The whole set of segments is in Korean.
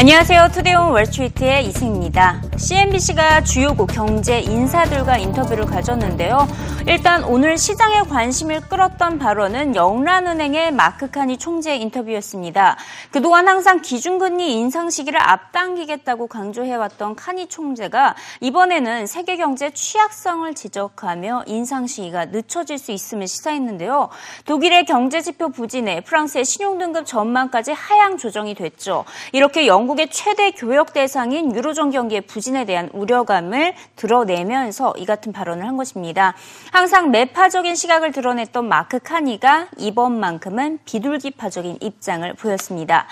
안녕하세요. 투데이온 월스트리트의 이승입니다. CNBC가 주요국 경제 인사들과 인터뷰를 가졌는데요. 일단 오늘 시장의 관심을 끌었던 발언은 영란은행의 마크 카니 총재의 인터뷰였습니다. 그동안 항상 기준금리 인상 시기를 앞당기겠다고 강조해왔던 카니 총재가 이번에는 세계 경제 취약성을 지적하며 인상 시기가 늦춰질 수 있음을 시사했는데요. 독일의 경제지표 부진에 프랑스의 신용등급 전망까지 하향 조정이 됐죠. 이렇게 영국의 최대 교역 대상인 유로존 경기의 부진에 대한 우려감을 드러내면서 이 같은 발언을 한 것입니다. 항상 매파적인 시각을 드러냈던 마크 카니가 이번만큼은 비둘기파적인 입장을 보였습니다.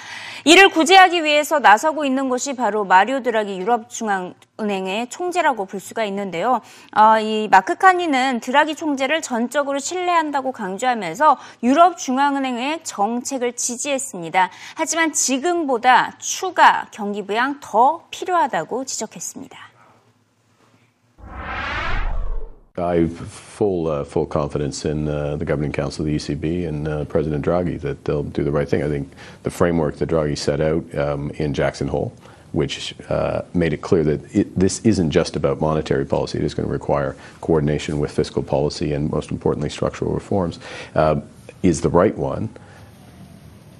이를 구제하기 위해서 나서고 있는 것이 바로 마리오 드라기 유럽중앙은행의 총재라고 볼 수가 있는데요. 이 마크 카니는 드라기 총재를 전적으로 신뢰한다고 강조하면서 유럽중앙은행의 정책을 지지했습니다. 하지만 지금보다 추가 경기 부양 더 필요하다고 지적했습니다. I have full confidence in the Governing Council of the ECB and President Draghi that they'll do the right thing. I think the framework that Draghi set out in Jackson Hole, which made it clear that this isn't just about monetary policy. It is going to require coordination with fiscal policy and, most importantly, structural reforms, is the right one.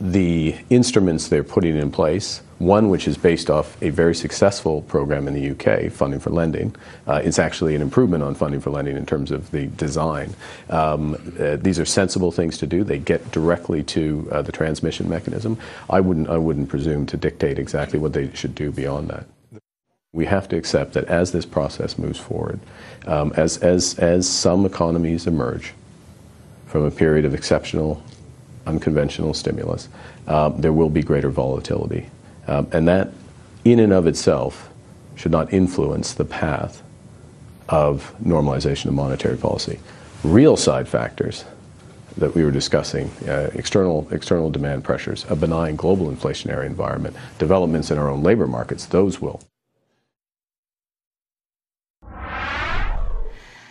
The instruments they're putting in place, one which is based off a very successful program in the UK, Funding for Lending, it's actually an improvement on Funding for Lending in terms of the design. These are sensible things to do. They get directly to the transmission mechanism. I wouldn't presume to dictate exactly what they should do beyond that. We have to accept that as this process moves forward, as some economies emerge from a period of exceptional unconventional stimulus, there will be greater volatility. And that, in and of itself, should not influence the path of normalization of monetary policy. Real side factors that we were discussing, external demand pressures, a benign global inflationary environment, developments in our own labor markets, those will.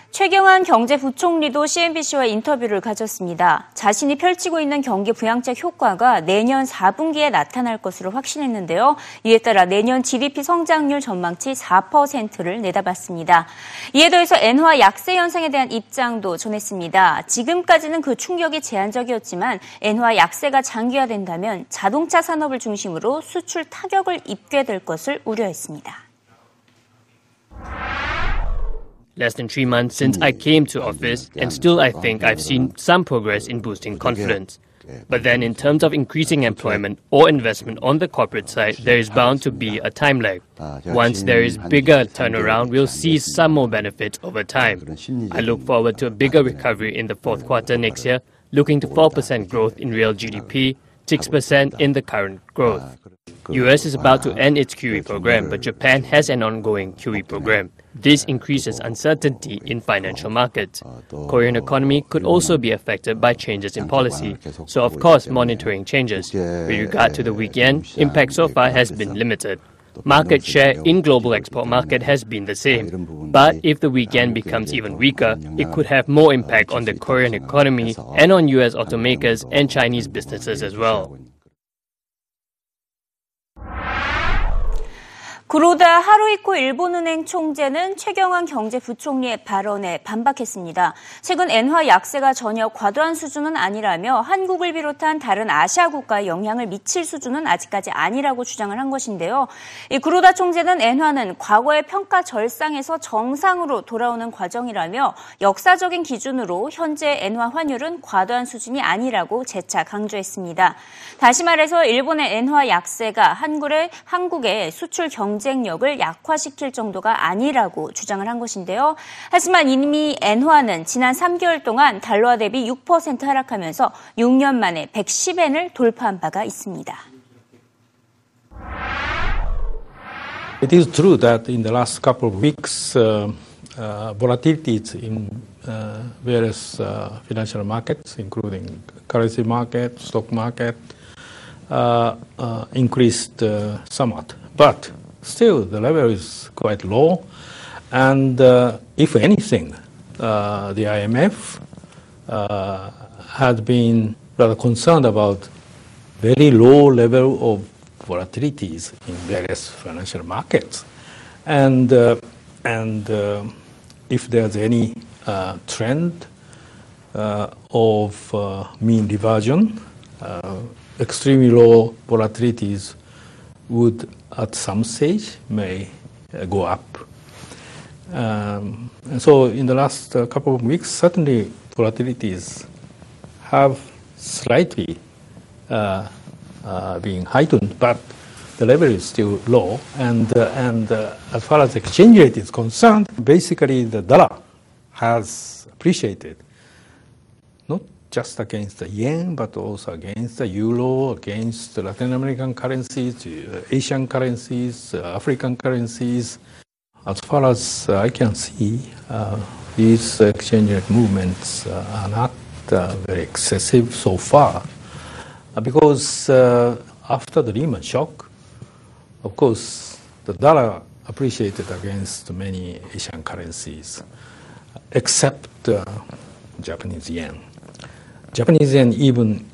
최경환 경제부총리도 CNBC와 인터뷰를 가졌습니다. 자신이 펼치고 있는 경기 부양책 효과가 내년 4분기에 나타날 것으로 확신했는데요. 이에 따라 내년 GDP 성장률 전망치 4%를 내다봤습니다. 이에 더해서 엔화 약세 현상에 대한 입장도 전했습니다. 지금까지는 그 충격이 제한적이었지만 엔화 약세가 장기화된다면 자동차 산업을 중심으로 수출 타격을 입게 될 것을 우려했습니다. Less than 3 months since I came to office, and still I think I've seen some progress in boosting confidence. But then in terms of increasing employment or investment on the corporate side, there is bound to be a time lag. Once there is bigger turnaround, we'll see some more benefits over time. I look forward to a bigger recovery in the fourth quarter next year, looking to 4% growth in real GDP, 6% in the current growth. US is about to end its QE program, but Japan has an ongoing QE program. This increases uncertainty in financial markets. Korean economy could also be affected by changes in policy, so of course monitoring changes. With regard to the weak yen, impact so far has been limited. Market share in global export market has been the same, but if the weak yen becomes even weaker, it could have more impact on the Korean economy and on US automakers and Chinese businesses as well. 구로다 하루히코 일본은행 총재는 최경환 경제부총리의 발언에 반박했습니다. 최근 엔화 약세가 전혀 과도한 수준은 아니라며 한국을 비롯한 다른 아시아 국가에 영향을 미칠 수준은 아직까지 아니라고 주장을 한 것인데요. 이 구로다 총재는 엔화는 과거의 평가 절상에서 정상으로 돌아오는 과정이라며 역사적인 기준으로 현재 엔화 환율은 과도한 수준이 아니라고 재차 강조했습니다. 다시 말해서 일본의 엔화 약세가 한국의 수출 경쟁력을 약화시킬 정도가 아니라고 주장을 한 것인데요. 하지만 이미 엔화는 지난 3개월 동안 달러와 대비 6% 하락하면서 6년 만에 110엔을 돌파한 바가 있습니다. It is true that in the last couple of weeks volatilities in various financial markets, including currency market, stock market, increased somewhat. But still, the level is quite low, and if anything, the IMF had been rather concerned about very low level of volatilities in various financial markets. And if there's any trend of mean reversion, extremely low volatilities would at some stage may go up. And so in the last couple of weeks, certainly volatilities have slightly being heightened, but the level is still low. And as far as exchange rate is concerned, basically the dollar has appreciated, not just against the yen, but also against the euro, against the Latin American currencies, Asian currencies, African currencies. As far as I can see, these exchange rate movements are not very excessive so far, because after the Lehman shock, of course, the dollar appreciated against many Asian currencies, except Japanese yen. Japanese yen even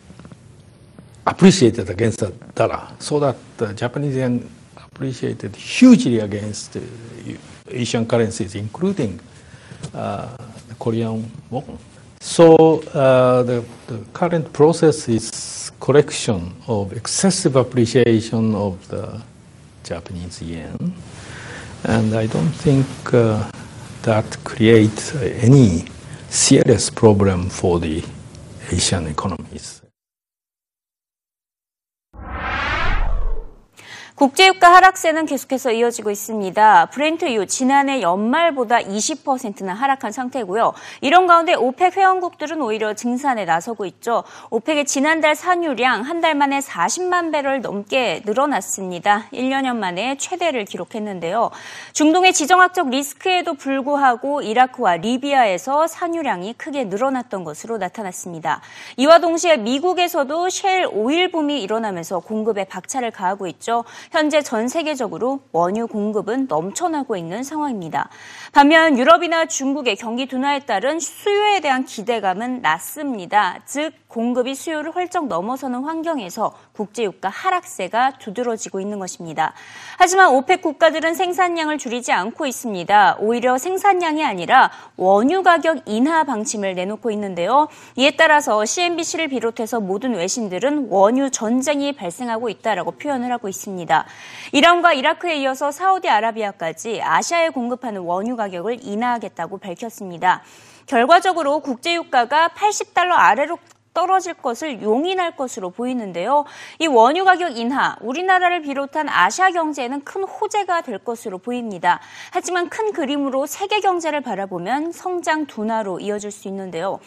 appreciated against the dollar, so that the Japanese yen appreciated hugely against Asian currencies, including the Korean won. So the current process is correction of excessive appreciation of the Japanese yen, and I don't think that creates any serious problem for the Asian economies. 국제유가 하락세는 계속해서 이어지고 있습니다. 브렌트유 지난해 연말보다 20%나 하락한 상태고요. 이런 가운데 오펙 회원국들은 오히려 증산에 나서고 있죠. 오펙의 지난달 산유량 한 달 만에 40만 배럴 넘게 늘어났습니다. 1년 만에 최대를 기록했는데요. 중동의 지정학적 리스크에도 불구하고 이라크와 리비아에서 산유량이 크게 늘어났던 것으로 나타났습니다. 이와 동시에 미국에서도 셰일 오일 붐이 일어나면서 공급에 박차를 가하고 있죠. 현재 전 세계적으로 원유 공급은 넘쳐나고 있는 상황입니다. 반면 유럽이나 중국의 경기 둔화에 따른 수요에 대한 기대감은 낮습니다. 즉 공급이 수요를 훌쩍 넘어서는 환경에서 국제유가 하락세가 두드러지고 있는 것입니다. 하지만 오펙 국가들은 생산량을 줄이지 않고 있습니다. 오히려 생산량이 아니라 원유 가격 인하 방침을 내놓고 있는데요. 이에 따라서 CNBC를 비롯해서 모든 외신들은 원유 전쟁이 발생하고 있다라고 표현을 하고 있습니다. 이란과 이라크에 이어서 사우디아라비아까지 아시아에 공급하는 원유 가격을 인하하겠다고 밝혔습니다. 결과적으로 국제유가가 80달러 아래로 떨어질 것을 용인할 것으로 보이는데요. 이 원유 가격 인하, 우리나라를 비롯한 아시아 경제에는 큰 호재가 될 것으로 보입니다. 하지만 큰 그림으로 세계 경제를 바라보면 성장 둔화로 이어질 수 있는데요.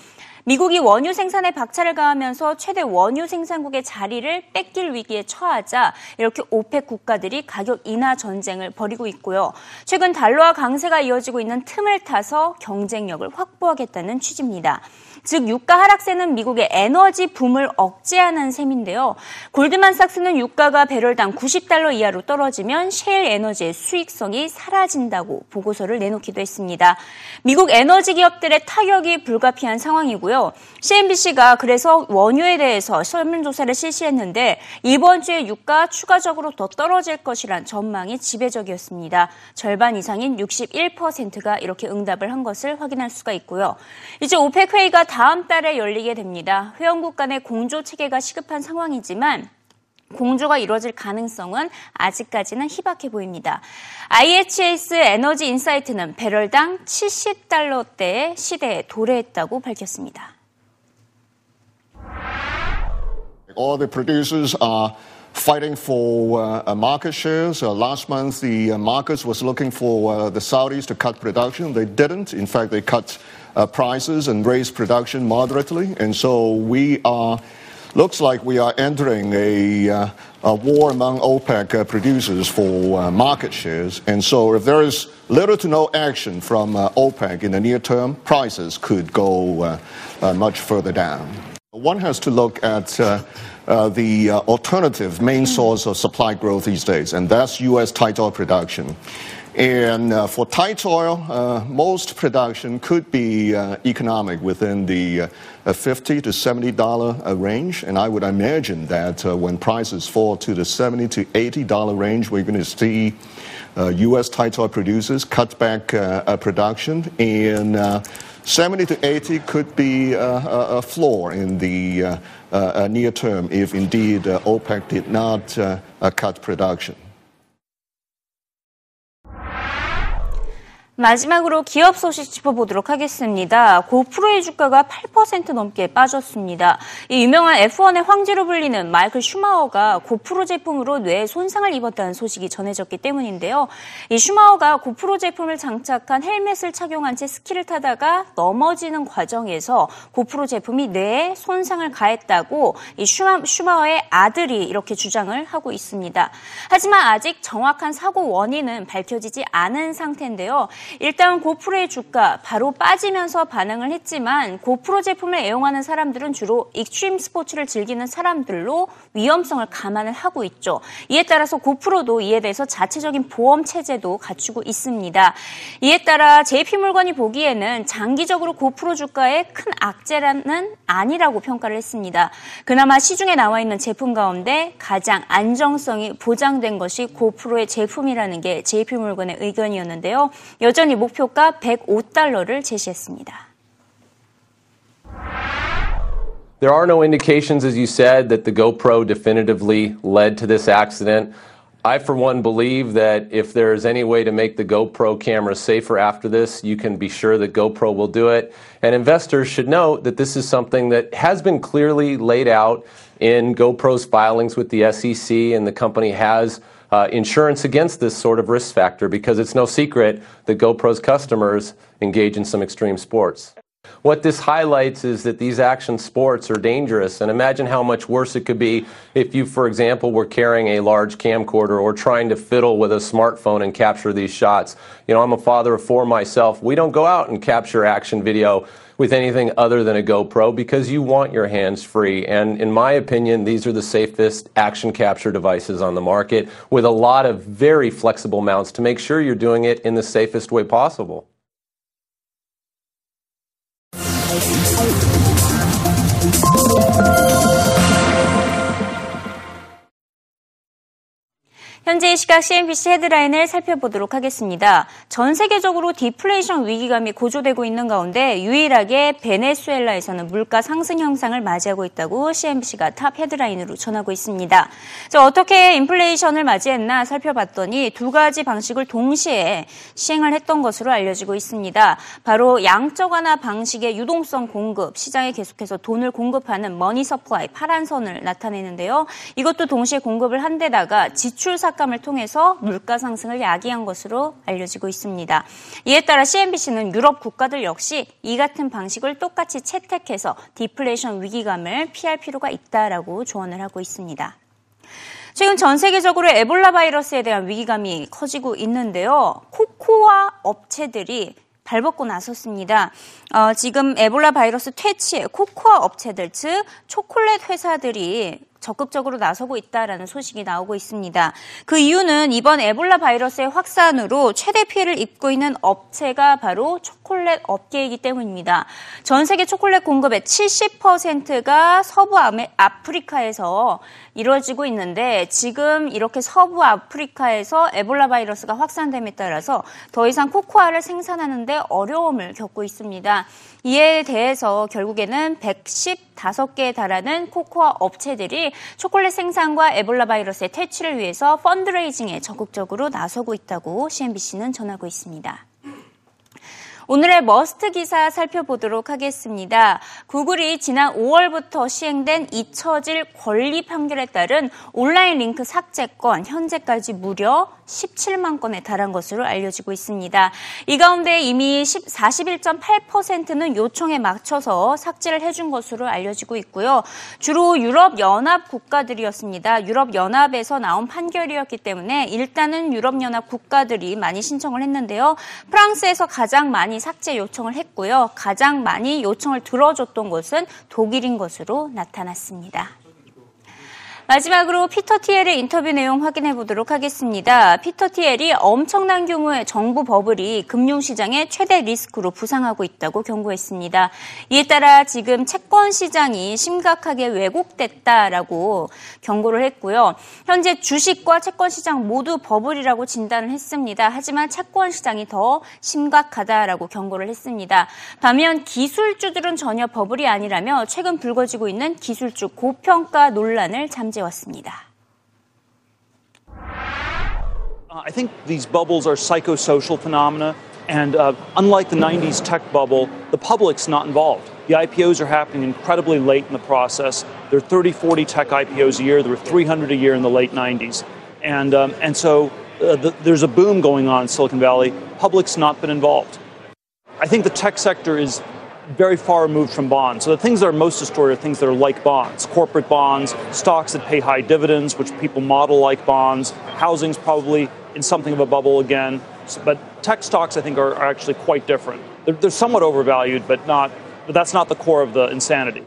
미국이 원유 생산에 박차를 가하면서 최대 원유 생산국의 자리를 뺏길 위기에 처하자 이렇게 오펙 국가들이 가격 인하 전쟁을 벌이고 있고요. 최근 달러화 강세가 이어지고 있는 틈을 타서 경쟁력을 확보하겠다는 취지입니다. 즉 유가 하락세는 미국의 에너지 붐을 억제하는 셈인데요. 골드만삭스는 유가가 배럴당 90달러 이하로 떨어지면 셰일 에너지의 수익성이 사라진다고 보고서를 내놓기도 했습니다. 미국 에너지 기업들의 타격이 불가피한 상황이고요. CNBC가 그래서 원유에 대해서 설문조사를 실시했는데 이번 주에 유가 추가적으로 더 떨어질 것이란 전망이 지배적이었습니다. 절반 이상인 61%가 이렇게 응답을 한 것을 확인할 수가 있고요. 이제 오펙 회의가 다음 달에 열리게 됩니다. 회원국 간의 공조 체계가 시급한 상황이지만 공조가 이뤄질 가능성은 아직까지는 희박해 보입니다. IHS 에너지 인사이트는 배럴당 70달러대의 시대에 도래했다고 밝혔습니다. All the producers are fighting for market shares. Last month the markets was looking for the Saudis to cut production. They didn't. In fact, they cut prices and raise production moderately. And so we are, looks like we are entering a war among OPEC producers for market shares. And so if there is little to no action from OPEC in the near term, prices could go much further down. One has to look at the alternative main source of supply growth these days, and that's U.S. tight oil production. And for tight oil, most production could be economic within the $50 to $70 range. And I would imagine that when prices fall to the $70 to $80 range, we're going to see U.S. tight oil producers cut back production. And 70 to 80 could be a floor in the near term if indeed OPEC did not cut production. 마지막으로 기업 소식 짚어보도록 하겠습니다. 고프로의 주가가 8% 넘게 빠졌습니다. 이 유명한 F1의 황제로 불리는 마이클 슈마허가 고프로 제품으로 뇌에 손상을 입었다는 소식이 전해졌기 때문인데요. 이 슈마허가 고프로 제품을 장착한 헬멧을 착용한 채 스키를 타다가 넘어지는 과정에서 고프로 제품이 뇌에 손상을 가했다고 이 슈마허의 아들이 이렇게 주장을 하고 있습니다. 하지만 아직 정확한 사고 원인은 밝혀지지 않은 상태인데요. 일단 고프로의 주가 바로 빠지면서 반응을 했지만 고프로 제품을 애용하는 사람들은 주로 익스트림 스포츠를 즐기는 사람들로 위험성을 감안을 하고 있죠. 이에 따라서 고프로도 이에 대해서 자체적인 보험 체제도 갖추고 있습니다. 이에 따라 JP물건이 보기에는 장기적으로 고프로 주가에 큰 악재라는 아니라고 평가를 했습니다. 그나마 시중에 나와 있는 제품 가운데 가장 안정성이 보장된 것이 고프로의 제품이라는 게 JP물건의 의견이었는데요. 여전히 목표가 $105를 제시했습니다. There are no indications, as you said, that the GoPro definitively led to this accident. I, for one, believe that if there is any way to make the GoPro camera safer after this, you can be sure that GoPro will do it. And investors should note that this is something that has been clearly laid out in GoPro's filings with the SEC, and the company has insurance against this sort of risk factor because it's no secret that GoPro's customers engage in some extreme sports. What this highlights is that these action sports are dangerous, and imagine how much worse it could be if you, for example, were carrying a large camcorder or trying to fiddle with a smartphone and capture these shots. You know, I'm a father of four myself. We don't go out and capture action video with anything other than a GoPro because you want your hands free. And in my opinion, these are the safest action capture devices on the market with a lot of very flexible mounts to make sure you're doing it in the safest way possible. 현재의 시각 CNBC 헤드라인을 살펴보도록 하겠습니다. 전 세계적으로 디플레이션 위기감이 고조되고 있는 가운데 유일하게 베네수엘라에서는 물가 상승 현상을 맞이하고 있다고 CNBC가 탑 헤드라인으로 전하고 있습니다. 어떻게 인플레이션을 맞이했나 살펴봤더니 두 가지 방식을 동시에 시행을 했던 것으로 알려지고 있습니다. 바로 양적 완화 방식의 유동성 공급, 시장에 계속해서 돈을 공급하는 머니 서플라이, 파란 선을 나타내는데요. 이것도 동시에 공급을 한 데다가 지출 삭감을 통해서 물가 상승을 야기한 것으로 알려지고 있습니다. 이에 따라 CNBC는 유럽 국가들 역시 이 같은 방식을 똑같이 채택해서 디플레이션 위기감을 피할 필요가 있다라고 조언을 하고 있습니다. 최근 전 세계적으로 에볼라 바이러스에 대한 위기감이 커지고 있는데요. 코코아 업체들이 발벗고 나섰습니다. 지금 에볼라 바이러스 퇴치에 코코아 업체들, 즉 초콜릿 회사들이 적극적으로 나서고 있다라는 소식이 나오고 있습니다. 그 이유는 이번 에볼라 바이러스의 확산으로 최대 피해를 입고 있는 업체가 바로 초콜릿 업계이기 때문입니다. 전 세계 초콜릿 공급의 70%가 서부 아프리카에서 이루어지고 있는데 지금 이렇게 서부 아프리카에서 에볼라 바이러스가 확산됨에 따라서 더 이상 코코아를 생산하는 데 어려움을 겪고 있습니다. 이에 대해서 결국에는 115개에 달하는 코코아 업체들이 초콜릿 생산과 에볼라 바이러스의 퇴치를 위해서 펀드레이징에 적극적으로 나서고 있다고 CNBC는 전하고 있습니다. 오늘의 머스트 기사 살펴보도록 하겠습니다. 구글이 지난 5월부터 시행된 잊혀질 권리 판결에 따른 온라인 링크 삭제 건 현재까지 무려 17만 건에 달한 것으로 알려지고 있습니다. 이 가운데 이미 41.8%는 요청에 맞춰서 삭제를 해준 것으로 알려지고 있고요. 주로 유럽연합 국가들이었습니다. 유럽연합에서 나온 판결이었기 때문에 일단은 유럽연합 국가들이 많이 신청을 했는데요. 프랑스에서 가장 많이 삭제 요청을 했고요. 가장 많이 요청을 들어줬던 곳은 독일인 것으로 나타났습니다. 마지막으로 피터 티엘의 인터뷰 내용 확인해 보도록 하겠습니다. 피터 티엘이 엄청난 규모의 정부 버블이 금융시장의 최대 리스크로 부상하고 있다고 경고했습니다. 이에 따라 지금 채권 시장이 심각하게 왜곡됐다라고 경고를 했고요. 현재 주식과 채권 시장 모두 버블이라고 진단을 했습니다. 하지만 채권 시장이 더 심각하다라고 경고를 했습니다. 반면 기술주들은 전혀 버블이 아니라며 최근 불거지고 있는 기술주 고평가 논란을 잠재웠습니다. I think these bubbles are psychosocial phenomena, and unlike the 90s tech bubble, the public's not involved. The IPOs are happening incredibly late in the process. There are 30, 40 tech IPOs a year. There were 300 a year in the late 90s, and so there's a boom going on in Silicon Valley. Public's not been involved. I think the tech sector is very far removed from bonds. So the things that are most distorted are things that are like bonds, corporate bonds, stocks that pay high dividends, which people model like bonds. Housing's probably in something of a bubble again. But tech stocks, I think, are actually quite different. They're somewhat overvalued, but that's not the core of the insanity.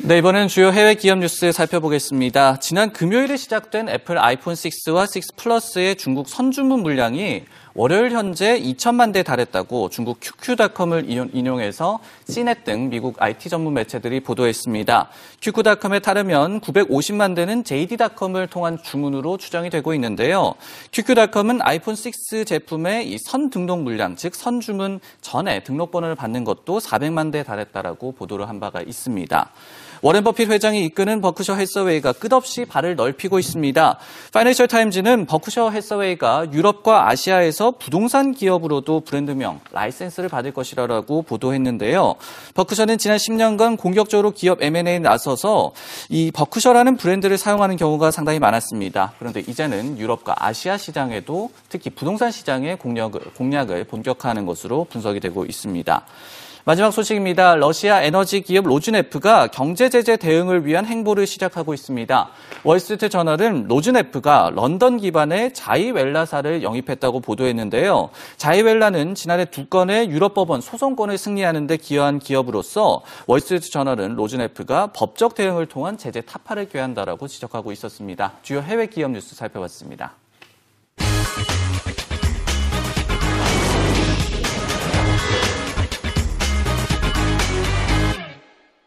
네, 이번엔 주요 해외 기업 뉴스 살펴보겠습니다. 지난 금요일에 시작된 애플 아이폰 6와 6 플러스의 중국 선주문 물량이 월요일 현재 2천만 대에 달했다고 중국 QQ닷컴을 인용해서 CNET 등 미국 IT 전문 매체들이 보도했습니다. QQ닷컴에 따르면 950만 대는 JD닷컴을 통한 주문으로 추정이 되고 있는데요. QQ닷컴은 아이폰 6 제품의 이 선등록 물량, 즉 선주문 전에 등록번호를 받는 것도 400만 대에 달했다라고 보도를 한 바가 있습니다. 워렌 버핏 회장이 이끄는 버크셔 해서웨이가 끝없이 발을 넓히고 있습니다. 파이낸셜 타임즈는 버크셔 해서웨이가 유럽과 아시아에서 부동산 기업으로도 브랜드명 라이센스를 받을 것이라고 보도했는데요. 버크셔는 지난 10년간 공격적으로 기업 M&A에 나서서 이 버크셔라는 브랜드를 사용하는 경우가 상당히 많았습니다. 그런데 이제는 유럽과 아시아 시장에도 특히 부동산 시장의 공략을 본격화하는 것으로 분석이 되고 있습니다. 마지막 소식입니다. 러시아 에너지 기업 로즈네프가 경제 제재 대응을 위한 행보를 시작하고 있습니다. 월스트리트 저널은 로즈네프가 런던 기반의 자이웰라사를 영입했다고 보도했는데요. 자이웰라는 지난해 2건의 유럽 법원 소송권을 승리하는 데 기여한 기업으로서 월스트리트 저널은 로즈네프가 법적 대응을 통한 제재 타파를 꾀한다라고 지적하고 있었습니다. 주요 해외 기업 뉴스 살펴봤습니다.